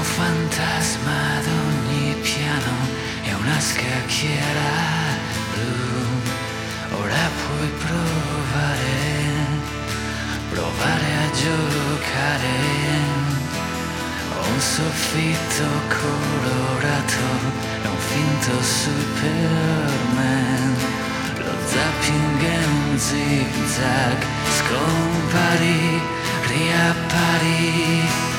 un fantasma ad ogni piano e una scacchiera blu. Ora puoi provare a giocare. Ho un soffitto colorato e un finto Superman. Lo zapping è un zig zag, scompari, riappari.